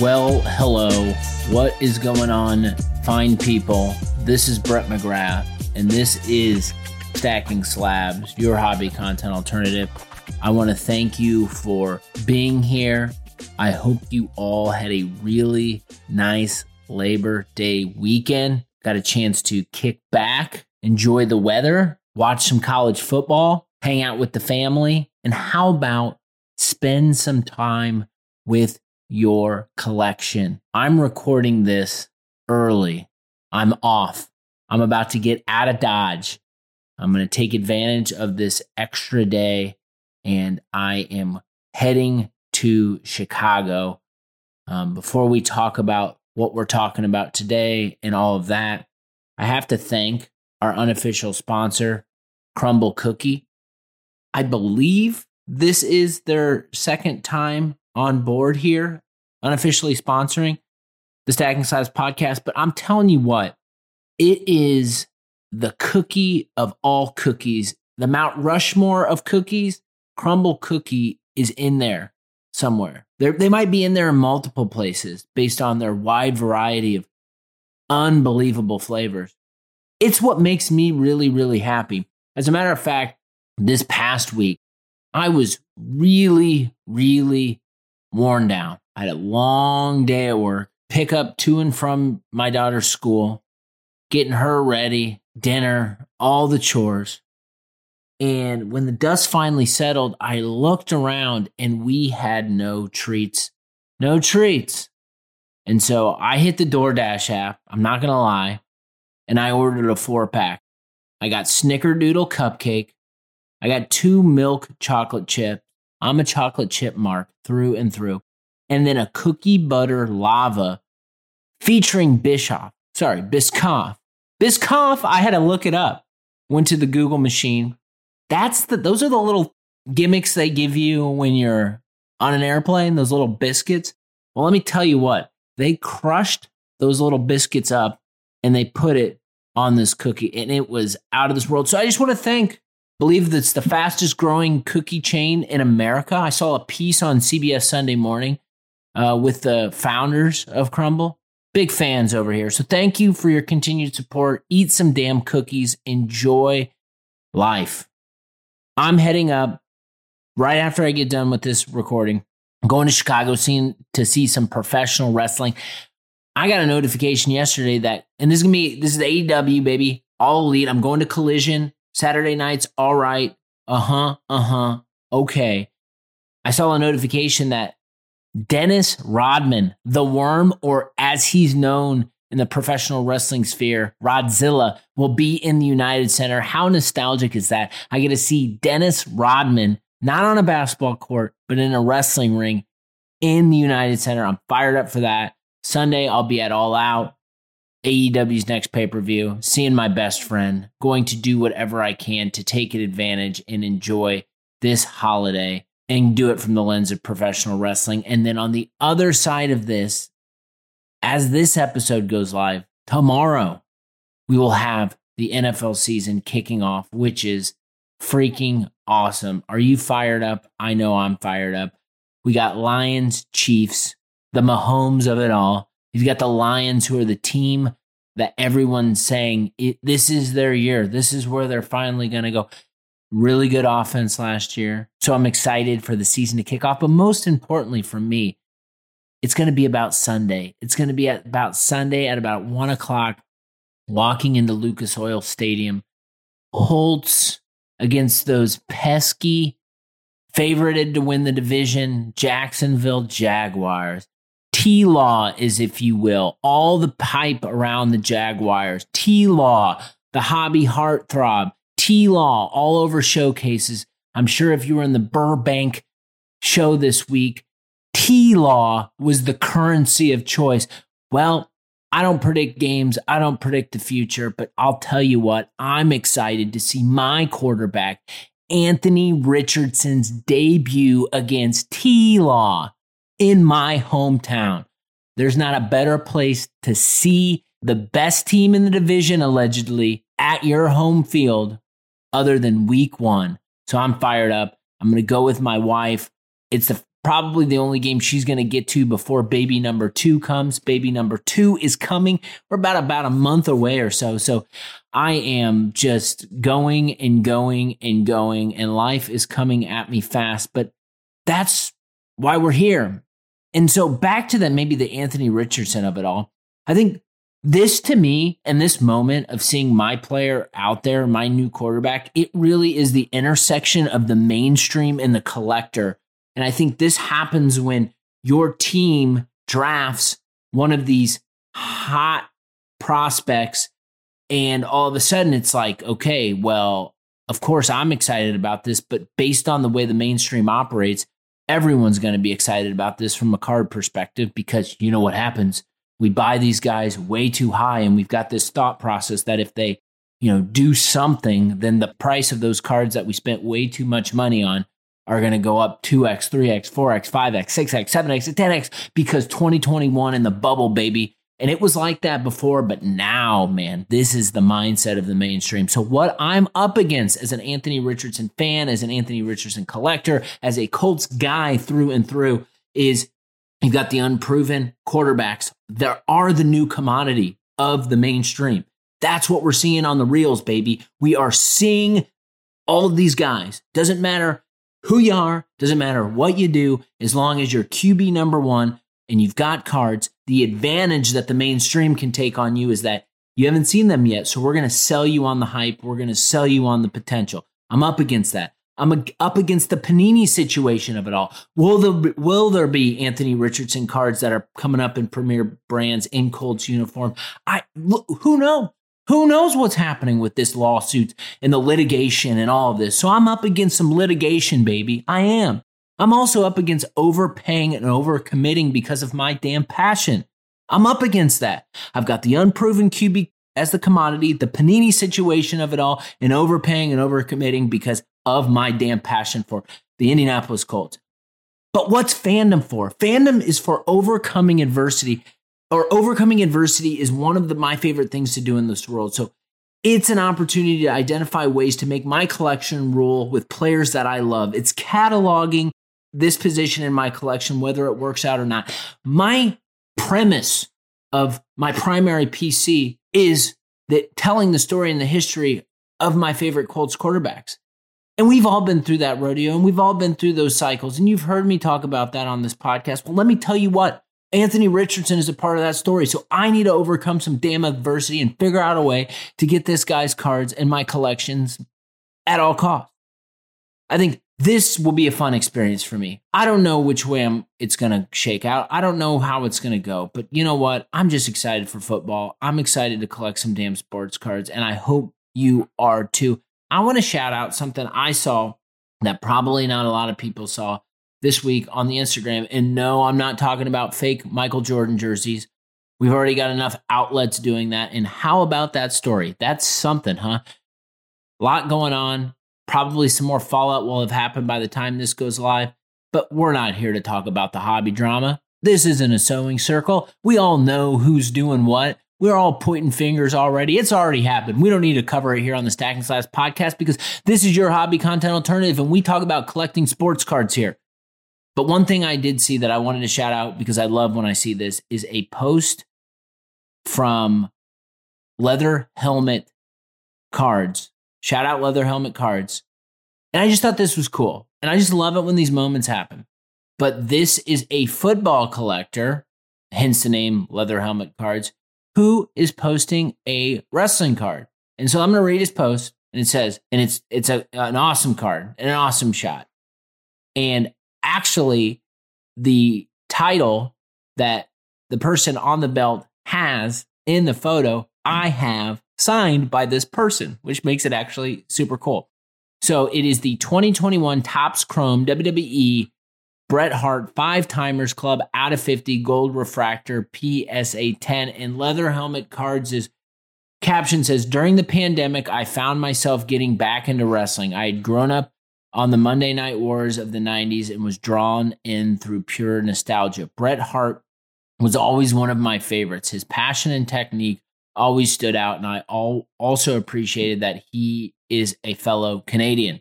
Well, hello. What is going on, fine people? This is Brett McGrath, and this is Stacking Slabs, your hobby content alternative. I want to thank you for being here. I hope you all had a really nice Labor Day weekend. Got a chance to kick back, enjoy the weather, watch some college football, hang out with the family, and how about spend some time with your collection. I'm recording this early. I'm off. I'm about to get out of Dodge. I'm going to take advantage of this extra day, and I am heading to Chicago. Before we talk about what we're talking about today and all of that, I have to thank our unofficial sponsor, Crumble Cookie. I believe this is their second time on board here, unofficially sponsoring the Stacking Slabs podcast. But I'm telling you what, it is the cookie of all cookies, the Mount Rushmore of cookies. Crumble Cookie is in there somewhere. They might be in there in multiple places based on their wide variety of unbelievable flavors. It's what makes me really, really happy. As a matter of fact, this past week, I was really, really worn down. I had a long day at work, pick up to and from my daughter's school, getting her ready, dinner, all the chores. And when the dust finally settled, I looked around and we had no treats. And so I hit the DoorDash app, I'm not going to lie, and I ordered a 4-pack. I got Snickerdoodle cupcake. I got 2 milk chocolate chips. I'm a chocolate chip mark through and through. And then a cookie butter lava featuring Biscoff. Biscoff, I had to look it up. Went to the Google machine. Those are the little gimmicks they give you when you're on an airplane, those little biscuits. Well, let me tell you what, they crushed those little biscuits up and they put it on this cookie, and it was out of this world. So I just want to thank, believe that's the fastest growing cookie chain in America. I saw a piece on CBS Sunday Morning with the founders of Crumble. Big fans over here. So thank you for your continued support. Eat some damn cookies. Enjoy life. I'm heading up right after I get done with this recording. I'm going to Chicago to see some professional wrestling. I got a notification yesterday that, and this is the AEW, baby. All Elite. I'm going to Collision. Saturday nights, all right, okay. I saw a notification that Dennis Rodman, the Worm, or as he's known in the professional wrestling sphere, Rodzilla, will be in the United Center. How nostalgic is that? I get to see Dennis Rodman, not on a basketball court, but in a wrestling ring in the United Center. I'm fired up for that. Sunday, I'll be at All Out. AEW's next pay-per-view, seeing my best friend, going to do whatever I can to take advantage and enjoy this holiday and do it from the lens of professional wrestling. And then on the other side of this, as this episode goes live tomorrow, we will have the NFL season kicking off, which is freaking awesome. Are you fired up? I know I'm fired up. We got Lions, Chiefs, the Mahomes of it all. You've got the Lions, who are the team that everyone's saying, this is their year. This is where they're finally going to go. Really good offense last year. So I'm excited for the season to kick off. But most importantly for me, it's going to be about Sunday. It's going to be about Sunday at about 1 o'clock, walking into Lucas Oil Stadium. Colts against those pesky, favorited to win the division, Jacksonville Jaguars. T-Law is, if you will, all the hype around the Jaguars. T-Law, the hobby heartthrob. T-Law, all over showcases. I'm sure if you were in the Burbank show this week, T-Law was the currency of choice. Well, I don't predict games. I don't predict the future. But I'll tell you what, I'm excited to see my quarterback, Anthony Richardson's debut against T-Law. In my hometown, there's not a better place to see the best team in the division, allegedly, at your home field other than week 1. So I'm fired up. I'm going to go with my wife. It's the probably the only game she's going to get to before baby number two comes. Baby number two is coming. We're about a month away or so. So I am just going and going and going, and life is coming at me fast. But that's why we're here. And so back to that, maybe the Anthony Richardson of it all. I think this to me and this moment of seeing my player out there, my new quarterback, it really is the intersection of the mainstream and the collector. And I think this happens when your team drafts one of these hot prospects, and all of a sudden it's like, okay, well, of course I'm excited about this, but based on the way the mainstream operates, everyone's going to be excited about this from a card perspective, because you know what happens. We buy these guys way too high, and we've got this thought process that if they, you know, do something, then the price of those cards that we spent way too much money on are going to go up 2x, 3x, 4x, 5x, 6x, 7x, 10x, because 2021 in the bubble, baby. And it was like that before, but now, man, this is the mindset of the mainstream. So what I'm up against as an Anthony Richardson fan, as an Anthony Richardson collector, as a Colts guy through and through, is you've got the unproven quarterbacks. There are the new commodity of the mainstream. That's what we're seeing on the reels, baby. We are seeing all of these guys. Doesn't matter who you are, doesn't matter what you do, as long as you're QB number one and you've got cards, the advantage that the mainstream can take on you is that you haven't seen them yet, so we're going to sell you on the hype. We're going to sell you on the potential. I'm up against that. I'm up against the Panini situation of it all. Will there be Anthony Richardson cards that are coming up in premier brands in Colts uniform? Who knows? Who knows what's happening with this lawsuit and the litigation and all of this? So I'm up against some litigation, baby. I am. I'm also up against overpaying and overcommitting because of my damn passion. I'm up against that. I've got the unproven QB as the commodity, the Panini situation of it all, and overpaying and overcommitting because of my damn passion for the Indianapolis Colts. But what's fandom for? Fandom is for overcoming adversity, or overcoming adversity is one of my favorite things to do in this world. So it's an opportunity to identify ways to make my collection roll with players that I love. It's cataloging this position in my collection, whether it works out or not. My premise of my primary PC is that telling the story and the history of my favorite Colts quarterbacks. And we've all been through that rodeo, and we've all been through those cycles. And you've heard me talk about that on this podcast. Well, let me tell you what, Anthony Richardson is a part of that story. So I need to overcome some damn adversity and figure out a way to get this guy's cards in my collections at all costs. I think this will be a fun experience for me. I don't know which way it's going to shake out. I don't know how it's going to go. But you know what? I'm just excited for football. I'm excited to collect some damn sports cards, and I hope you are too. I want to shout out something I saw that probably not a lot of people saw this week on the Instagram. And no, I'm not talking about fake Michael Jordan jerseys. We've already got enough outlets doing that. And how about that story? That's something, huh? A lot going on. Probably some more fallout will have happened by the time this goes live. But we're not here to talk about the hobby drama. This isn't a sewing circle. We all know who's doing what. We're all pointing fingers already. It's already happened. We don't need to cover it here on the Stack and Slash podcast, because this is your hobby content alternative, and we talk about collecting sports cards here. But one thing I did see that I wanted to shout out, because I love when I see this, is a post from Leather Helmet Cards. Shout out Leather Helmet Cards. And I just thought this was cool. And I just love it when these moments happen. But this is a football collector, hence the name Leather Helmet Cards, who is posting a wrestling card. And so I'm going to read his post. And it says, and it's an awesome card and an awesome shot. And actually, the title that the person on the belt has in the photo, I have signed by this person, which makes it actually super cool. So it is the 2021 Topps Chrome WWE Bret Hart Five Timers Club out of 50 Gold Refractor PSA 10. And Leather Helmet Cards' caption says, "During the pandemic, I found myself getting back into wrestling. I had grown up on the Monday Night Wars of the 90s and was drawn in through pure nostalgia. Bret Hart was always one of my favorites. His passion and technique always stood out, and I also appreciated that he is a fellow Canadian.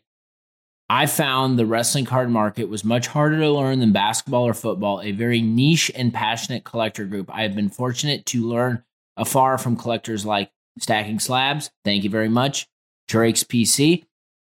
I found the wrestling card market was much harder to learn than basketball or football, a very niche and passionate collector group. I have been fortunate to learn afar from collectors like Stacking Slabs, thank you very much, Drake's PC.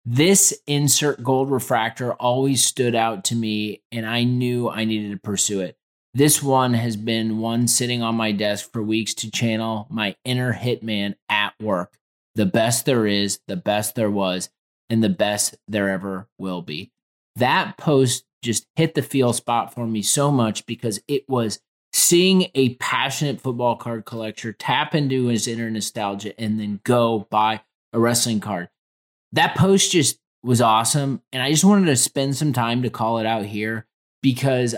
This insert gold refractor always stood out to me, and I knew I needed to pursue it. This one has been one sitting on my desk for weeks to channel my inner hitman at work. The best there is, the best there was, and the best there ever will be. That post just hit the feel spot for me so much because it was seeing a passionate football card collector tap into his inner nostalgia and then go buy a wrestling card. That post just was awesome, and I just wanted to spend some time to call it out here because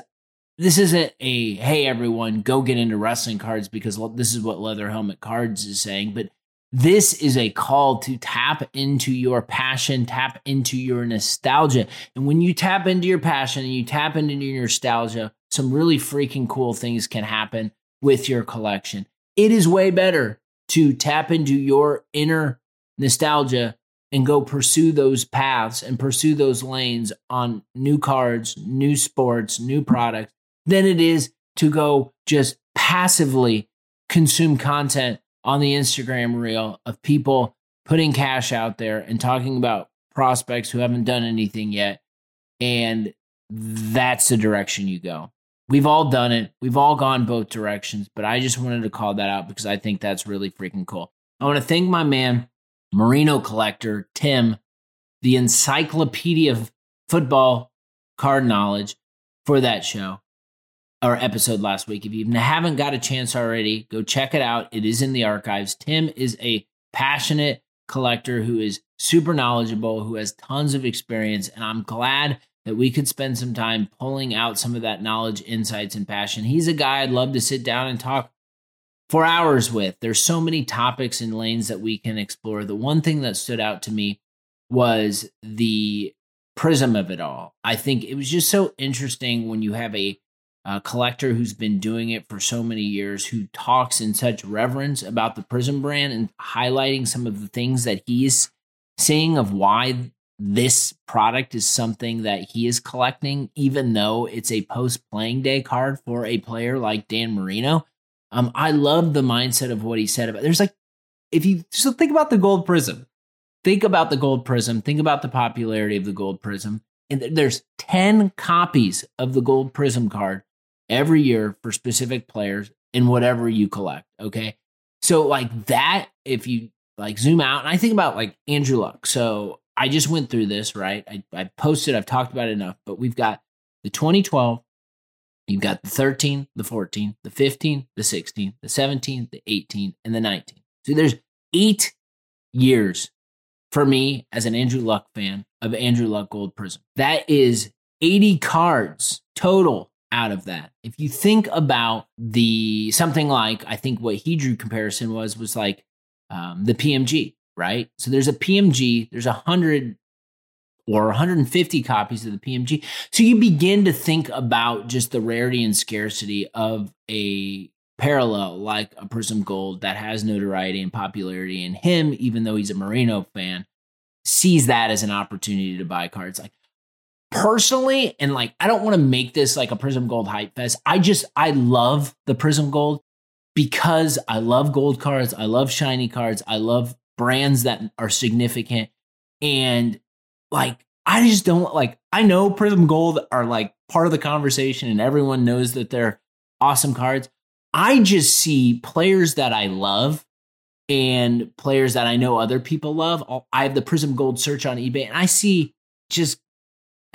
this isn't a, hey, everyone, go get into wrestling cards because this is what Leather Helmet Cards is saying, but this is a call to tap into your passion, tap into your nostalgia. And when you tap into your passion and you tap into your nostalgia, some really freaking cool things can happen with your collection. It is way better to tap into your inner nostalgia and go pursue those paths and pursue those lanes on new cards, new sports, new products, than it is to go just passively consume content on the Instagram reel of people putting cash out there and talking about prospects who haven't done anything yet. And that's the direction you go. We've all done it. We've all gone both directions, but I just wanted to call that out because I think that's really freaking cool. I want to thank my man, Marino Collector Tim, the encyclopedia of football card knowledge, for that show. Our episode last week. If you haven't got a chance already, go check it out. It is in the archives. Tim is a passionate collector who is super knowledgeable, who has tons of experience, and I'm glad that we could spend some time pulling out some of that knowledge, insights, and passion. He's a guy I'd love to sit down and talk for hours with. There's so many topics and lanes that we can explore. The one thing that stood out to me was the prism of it all. I think it was just so interesting when you have a collector who's been doing it for so many years, who talks in such reverence about the Prizm brand and highlighting some of the things that he's seeing of why this product is something that he is collecting, even though it's a post-playing day card for a player like Dan Marino. I love the mindset of what he said about. There's like, if you so think about the gold Prizm, think about the gold Prizm, think about the popularity of the gold Prizm, and there's 10 copies of the gold Prizm card every year for specific players in whatever you collect. Okay. So like that, if you like zoom out, and I think about like Andrew Luck. So I just went through this, right? I posted, I've talked about it enough, but we've got the 2012, you've got the 13, the 14, the 15, the 16, the 17, the 18, and the 19. So there's 8 years for me as an Andrew Luck fan of Andrew Luck gold Prizm. That is 80 cards total out of that. If you think about the something like, I think what he drew comparison was like the PMG, right? So there's a PMG, there's 100 or 150 copies of the PMG. So you begin to think about just the rarity and scarcity of a parallel like a Prizm gold that has notoriety and popularity, and him, even though he's a Marino fan, sees that as an opportunity to buy cards. Like, personally, and like, I don't want to make this like a Prizm gold hype fest. I love the Prizm gold because I love gold cards. I love shiny cards. I love brands that are significant. And like, I just don't like, I know Prizm gold are like part of the conversation and everyone knows that they're awesome cards. I just see players that I love and players that I know other people love. I have the Prizm gold search on eBay and I see just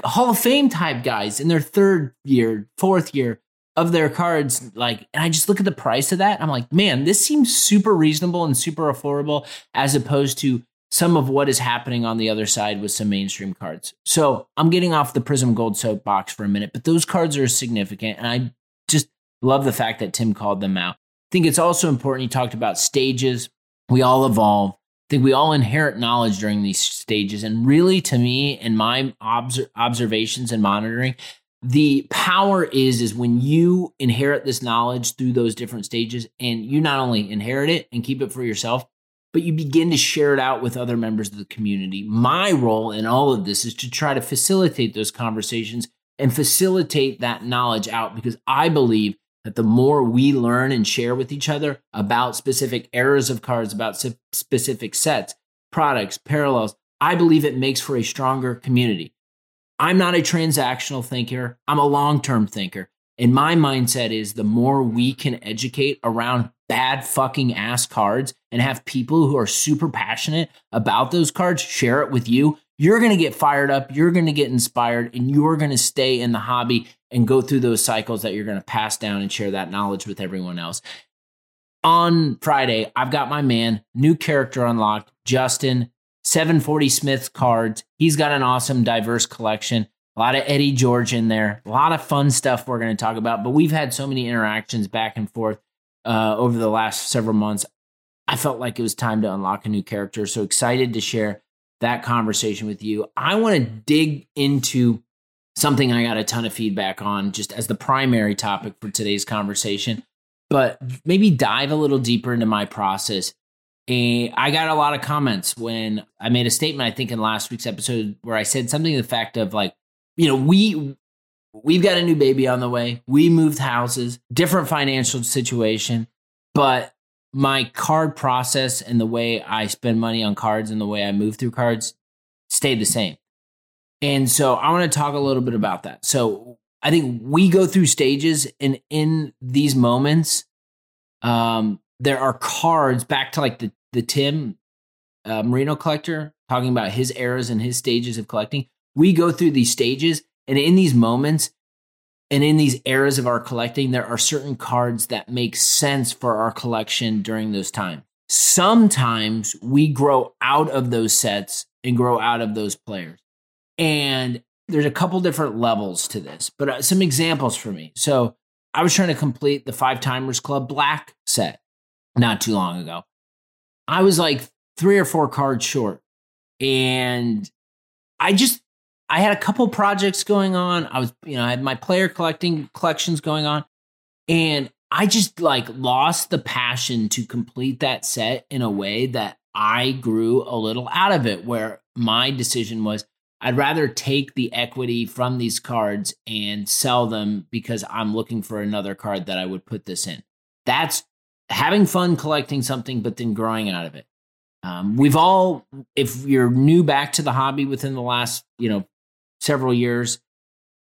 Hall of Fame type guys in their third year, fourth year of their cards, like, and I just look at the price of that. I'm like, man, this seems super reasonable and super affordable as opposed to some of what is happening on the other side with some mainstream cards. So I'm getting off the Prizm gold soapbox for a minute, but those cards are significant, and I just love the fact that Tim called them out. I think it's also important. He talked about stages. We all evolve. I think we all inherit knowledge during these stages. And really, to me, in my observations and monitoring, the power is when you inherit this knowledge through those different stages, and you not only inherit it and keep it for yourself, but you begin to share it out with other members of the community. My role in all of this is to try to facilitate those conversations and facilitate that knowledge out, because I believe that the more we learn and share with each other about specific eras of cards, about specific sets, products, parallels, I believe it makes for a stronger community. I'm not a transactional thinker. I'm a long-term thinker. And my mindset is the more we can educate around bad fucking ass cards and have people who are super passionate about those cards share it with you, you're going to get fired up, you're going to get inspired, and you're going to stay in the hobby and go through those cycles that you're going to pass down and share that knowledge with everyone else. On Friday, I've got my man, new character unlocked, Justin, 740 Smith Cards. He's got an awesome, diverse collection. A lot of Eddie George in there. A lot of fun stuff we're going to talk about, but we've had so many interactions back and forth over the last several months. I felt like it was time to unlock a new character, so excited to share that conversation with you. I want to dig into something I got a ton of feedback on just as the primary topic for today's conversation, but maybe dive a little deeper into my process. And I got a lot of comments when I made a statement, I think in last week's episode, where I said something to the fact of like, you know, we've got a new baby on the way. We moved houses, different financial situation, but my card process and the way I spend money on cards and the way I move through cards stayed the same. And so I want to talk a little bit about that. So I think we go through stages, and in these moments, there are cards back to like the Tim Marino Collector talking about his eras and his stages of collecting. We go through these stages, and in these moments and in these eras of our collecting, there are certain cards that make sense for our collection during those times. Sometimes we grow out of those sets and grow out of those players. And there's a couple different levels to this, but some examples for me. So I was trying to complete the Five Timers Club Black set not too long ago. I was like 3 or 4 cards short, and I had a couple projects going on. I had my player collections going on, and I just like lost the passion to complete that set in a way that I grew a little out of it, where my decision was I'd rather take the equity from these cards and sell them because I'm looking for another card that I would put this in. That's having fun collecting something, but then growing out of it. If you're new back to the hobby within the last, several years,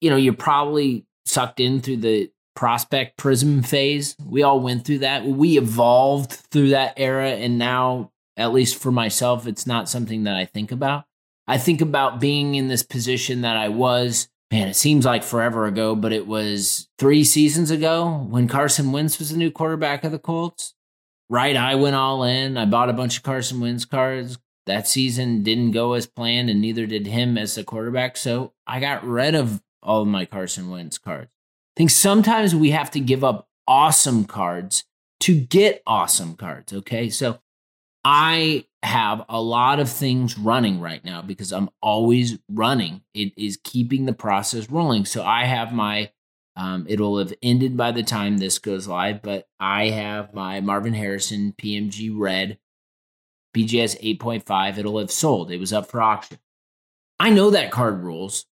you're probably sucked in through the prospect Prizm phase. We all went through that. We evolved through that era. And now, at least for myself, it's not something that I think about. I think about being in this position that I was, man, it seems like forever ago, but it was 3 seasons ago when Carson Wentz was the new quarterback of the Colts. Right, I went all in. I bought a bunch of Carson Wentz cards. That season didn't go as planned, and neither did him as the quarterback. So I got rid of all of my Carson Wentz cards. I think sometimes we have to give up awesome cards to get awesome cards, okay? So I have a lot of things running right now because I'm always running. It is keeping the process rolling. So I have my... it'll have ended by the time this goes live, but I have my Marvin Harrison PMG Red BGS 8.5. It'll have sold. It was up for auction. I know that card rules,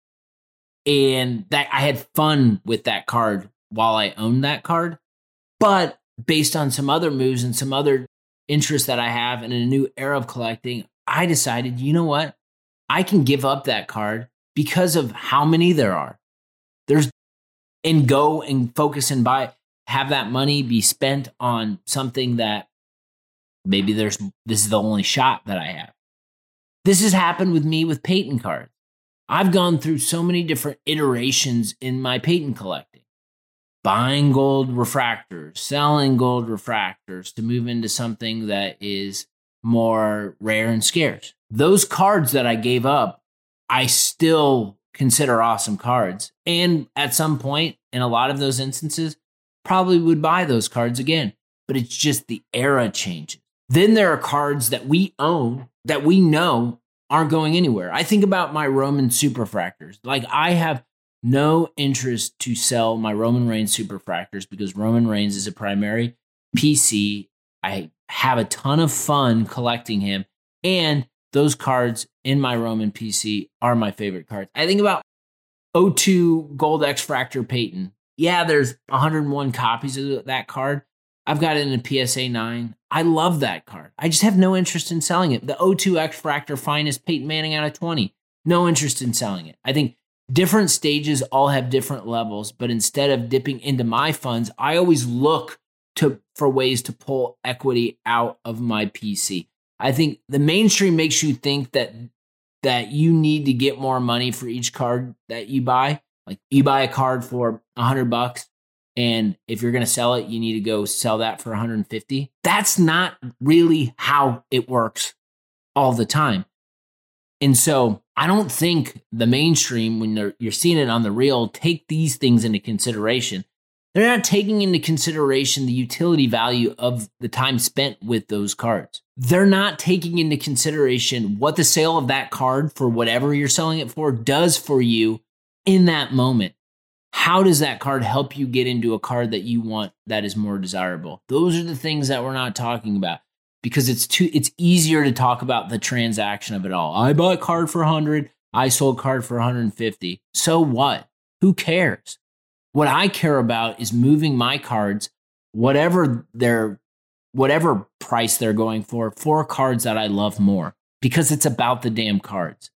and that I had fun with that card while I owned that card. But based on some other moves and some other interests that I have in a new era of collecting, I decided, you know what? I can give up that card because of how many there are. And go and focus and buy, have that money be spent on something that maybe this is the only shot that I have. This has happened with me with Peyton cards. I've gone through so many different iterations in my Peyton collecting, buying gold refractors, selling gold refractors to move into something that is more rare and scarce. Those cards that I gave up, I still consider awesome cards. And at some point, in a lot of those instances, probably would buy those cards again. But it's just the era changes. Then there are cards that we own that we know aren't going anywhere. I think about my Roman Superfractors. Like, I have no interest to sell my Roman Reigns Superfractors because Roman Reigns is a primary PC. I have a ton of fun collecting him. And those cards in my Roman PC are my favorite cards. I think about 02 Gold X-Fractor Peyton. Yeah, there's 101 copies of that card. I've got it in a PSA 9. I love that card. I just have no interest in selling it. The 02 X-Fractor Finest Peyton Manning out of 20. No interest in selling it. I think different stages all have different levels, but instead of dipping into my funds, I always look for ways to pull equity out of my PC. I think the mainstream makes you think that you need to get more money for each card that you buy. Like you buy a card for $100, and if you're going to sell it, you need to go sell that for $150. That's not really how it works all the time. And so I don't think the mainstream, when you're seeing it on the reel, take these things into consideration. They're not taking into consideration the utility value of the time spent with those cards. They're not taking into consideration what the sale of that card for whatever you're selling it for does for you in that moment. How does that card help you get into a card that you want that is more desirable? Those are the things that we're not talking about. Because it's easier to talk about the transaction of it all. I bought a card for 100, I sold a card for 150. So what? Who cares? What I care about is moving my cards, whatever price they're going for cards that I love more. Because it's about the damn cards.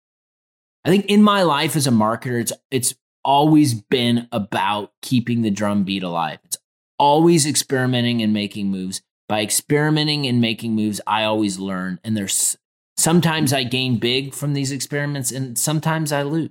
I think in my life as a marketer, it's always been about keeping the drum beat alive. It's always experimenting and making moves. By experimenting and making moves, I always learn. And there's sometimes I gain big from these experiments and sometimes I lose.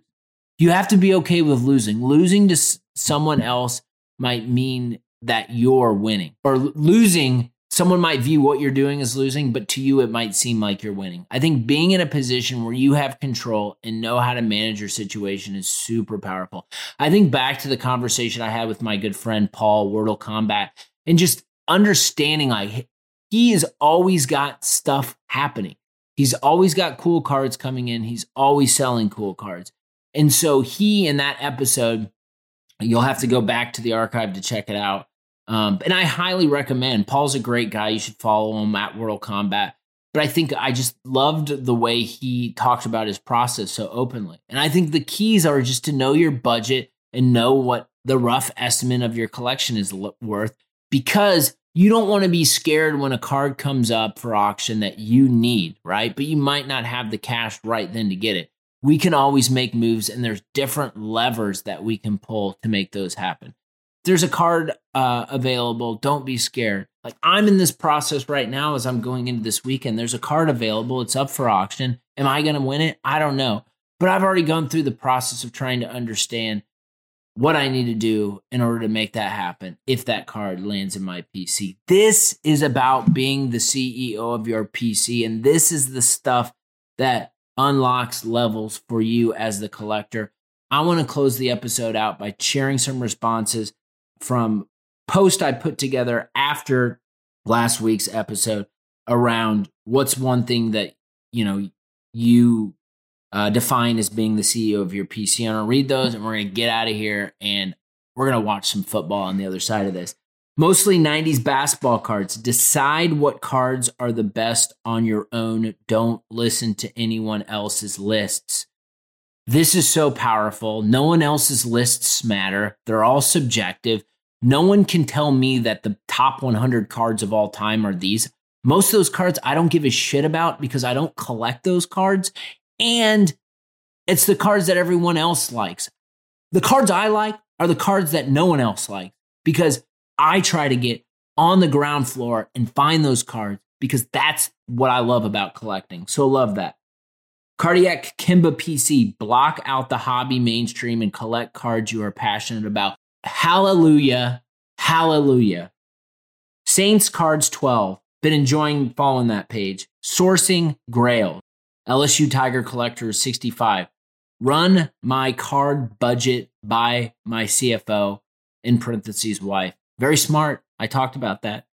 You have to be okay with losing. Losing to someone else might mean that you're winning. Or losing, someone might view what you're doing as losing, but to you it might seem like you're winning. I think being in a position where you have control and know how to manage your situation is super powerful. I think back to the conversation I had with my good friend Paul, Wordle Combat, and just understanding like he has always got stuff happening. He's always got cool cards coming in. He's always selling cool cards. And so he, in that episode, you'll have to go back to the archive to check it out. And I highly recommend. Paul's a great guy. You should follow him at World Combat. But I think I just loved the way he talked about his process so openly. And I think the keys are just to know your budget and know what the rough estimate of your collection is worth, because you don't want to be scared when a card comes up for auction that you need, right? But you might not have the cash right then to get it. We can always make moves, and there's different levers that we can pull to make those happen. If there's a card available, don't be scared. Like I'm in this process right now as I'm going into this weekend. There's a card available. It's up for auction. Am I going to win it? I don't know. But I've already gone through the process of trying to understand what I need to do in order to make that happen if that card lands in my PC. This is about being the CEO of your PC, and this is the stuff that unlocks levels for you as the collector. I want to close the episode out by sharing some responses from post I put together after last week's episode around what's one thing that you defined as being the CEO of your PC. I'm going to read those and we're going to get out of here and we're going to watch some football on the other side of this. Mostly 90s basketball cards. Decide what cards are the best on your own. Don't listen to anyone else's lists. This is so powerful. No one else's lists matter. They're all subjective. No one can tell me that the top 100 cards of all time are these. Most of those cards I don't give a shit about because I don't collect those cards. And it's the cards that everyone else likes. The cards I like are the cards that no one else likes because I try to get on the ground floor and find those cards because that's what I love about collecting. So love that. Cardiac Kimba PC, block out the hobby mainstream and collect cards you are passionate about. Hallelujah. Hallelujah. Saints Cards 12. Been enjoying following that page. Sourcing Grail. LSU Tiger Collector 65. Run my card budget by my CFO, in parentheses, wife. Very smart. I talked about that.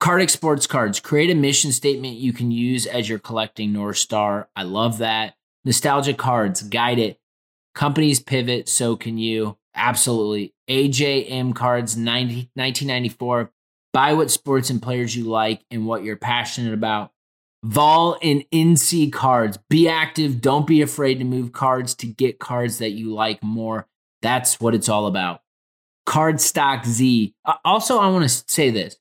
Cardiac Sports Cards. Create a mission statement you can use as you're collecting North Star. I love that. Nostalgia Cards. Guide it. Companies pivot. So can you. Absolutely. AJM Cards 1994. Buy what sports and players you like and what you're passionate about. Vol and NC Cards. Be active. Don't be afraid to move cards to get cards that you like more. That's what it's all about. Cardstock Z. Also, I want to say this.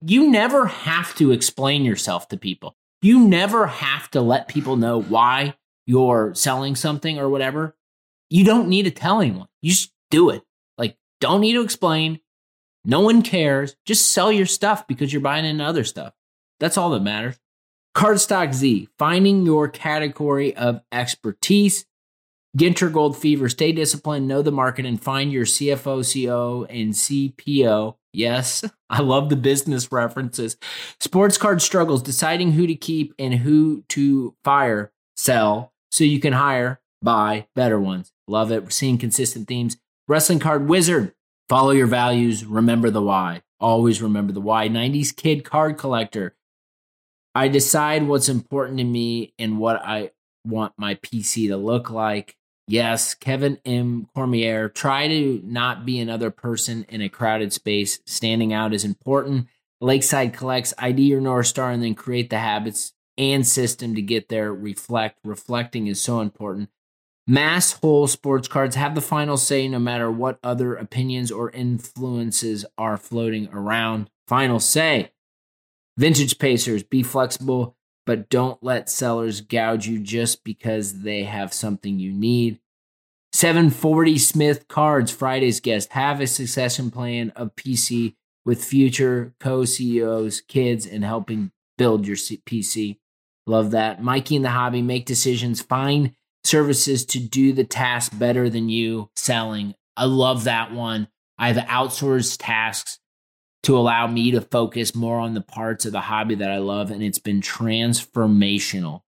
You never have to explain yourself to people. You never have to let people know why you're selling something or whatever. You don't need to tell anyone. You just do it. Like, don't need to explain. No one cares. Just sell your stuff because you're buying into other stuff. That's all that matters. Cardstock Z, finding your category of expertise. Get your gold fever. Stay disciplined. Know the market and find your CFO, CO, and CPO. Yes, I love the business references. Sports card struggles, deciding who to keep and who to fire, sell, so you can hire, buy better ones. Love it. We're seeing consistent themes. Wrestling card wizard. Follow your values. Remember the why. Always remember the why. 90s kid card collector. I decide what's important to me and what I want my PC to look like. Yes, Kevin M. Cormier. Try to not be another person in a crowded space. Standing out is important. Lakeside collects. ID your North Star and then create the habits and system to get there. Reflect. Reflecting is so important. Mass whole sports cards have the final say no matter what other opinions or influences are floating around. Final say. Vintage Pacers, be flexible, but don't let sellers gouge you just because they have something you need. 740 Smith Cards, Friday's guest. Have a succession plan of PC with future co-CEOs, kids, and helping build your PC. Love that. Mikey in the hobby, make decisions, find services to do the task better than you selling. I love that one. I've outsourced tasks to allow me to focus more on the parts of the hobby that I love, and it's been transformational.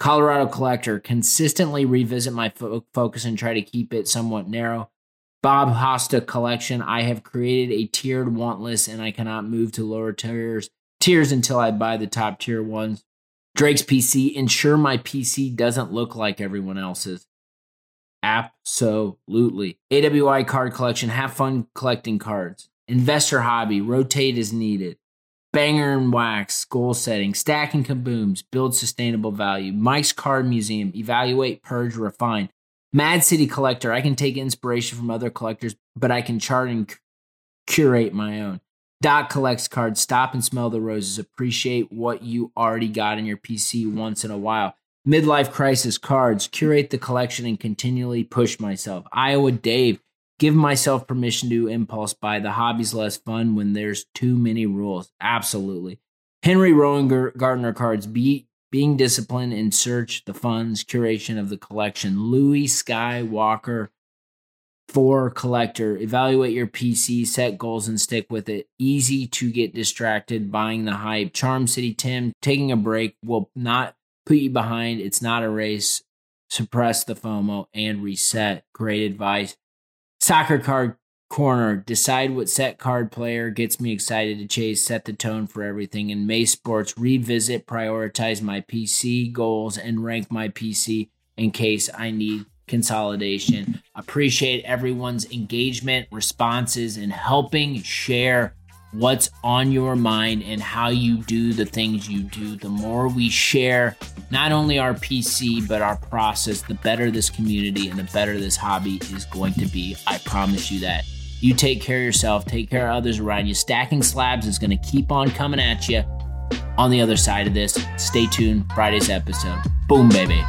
Colorado Collector, consistently revisit my focus and try to keep it somewhat narrow. Bob Hosta Collection, I have created a tiered want list, and I cannot move to lower tiers until I buy the top tier ones. Drake's PC, ensure my PC doesn't look like everyone else's. Absolutely. AWI Card Collection, have fun collecting cards. Investor hobby, rotate as needed. Banger and wax, goal setting, stacking kabooms, build sustainable value. Mike's Card Museum, evaluate, purge, refine. Mad City Collector, I can take inspiration from other collectors, but I can chart and curate my own. Doc Collects Cards, stop and smell the roses. Appreciate what you already got in your PC once in a while. Midlife Crisis Cards, curate the collection and continually push myself. Iowa Dave, give myself permission to impulse buy. The hobby's less fun when there's too many rules. Absolutely. Henry Rowan Gardner Cards, being disciplined in search, the funds, curation of the collection. Louis Skywalker for collector. Evaluate your PC, set goals, and stick with it. Easy to get distracted, buying the hype. Charm City Tim, taking a break will not put you behind. It's not a race. Suppress the FOMO and reset. Great advice. Soccer Card Corner, decide what set card player gets me excited to chase, set the tone for everything. And May Sports, revisit, prioritize my PC goals, and rank my PC in case I need consolidation. Appreciate everyone's engagement, responses, and helping share what's on your mind and how you do the things you do. The more we share, not only our PC, but our process, the better this community and the better this hobby is going to be. I promise you that. You take care of yourself, take care of others around you. Stacking Slabs is going to keep on coming at you on the other side of this. Stay tuned. Friday's episode. Boom, baby.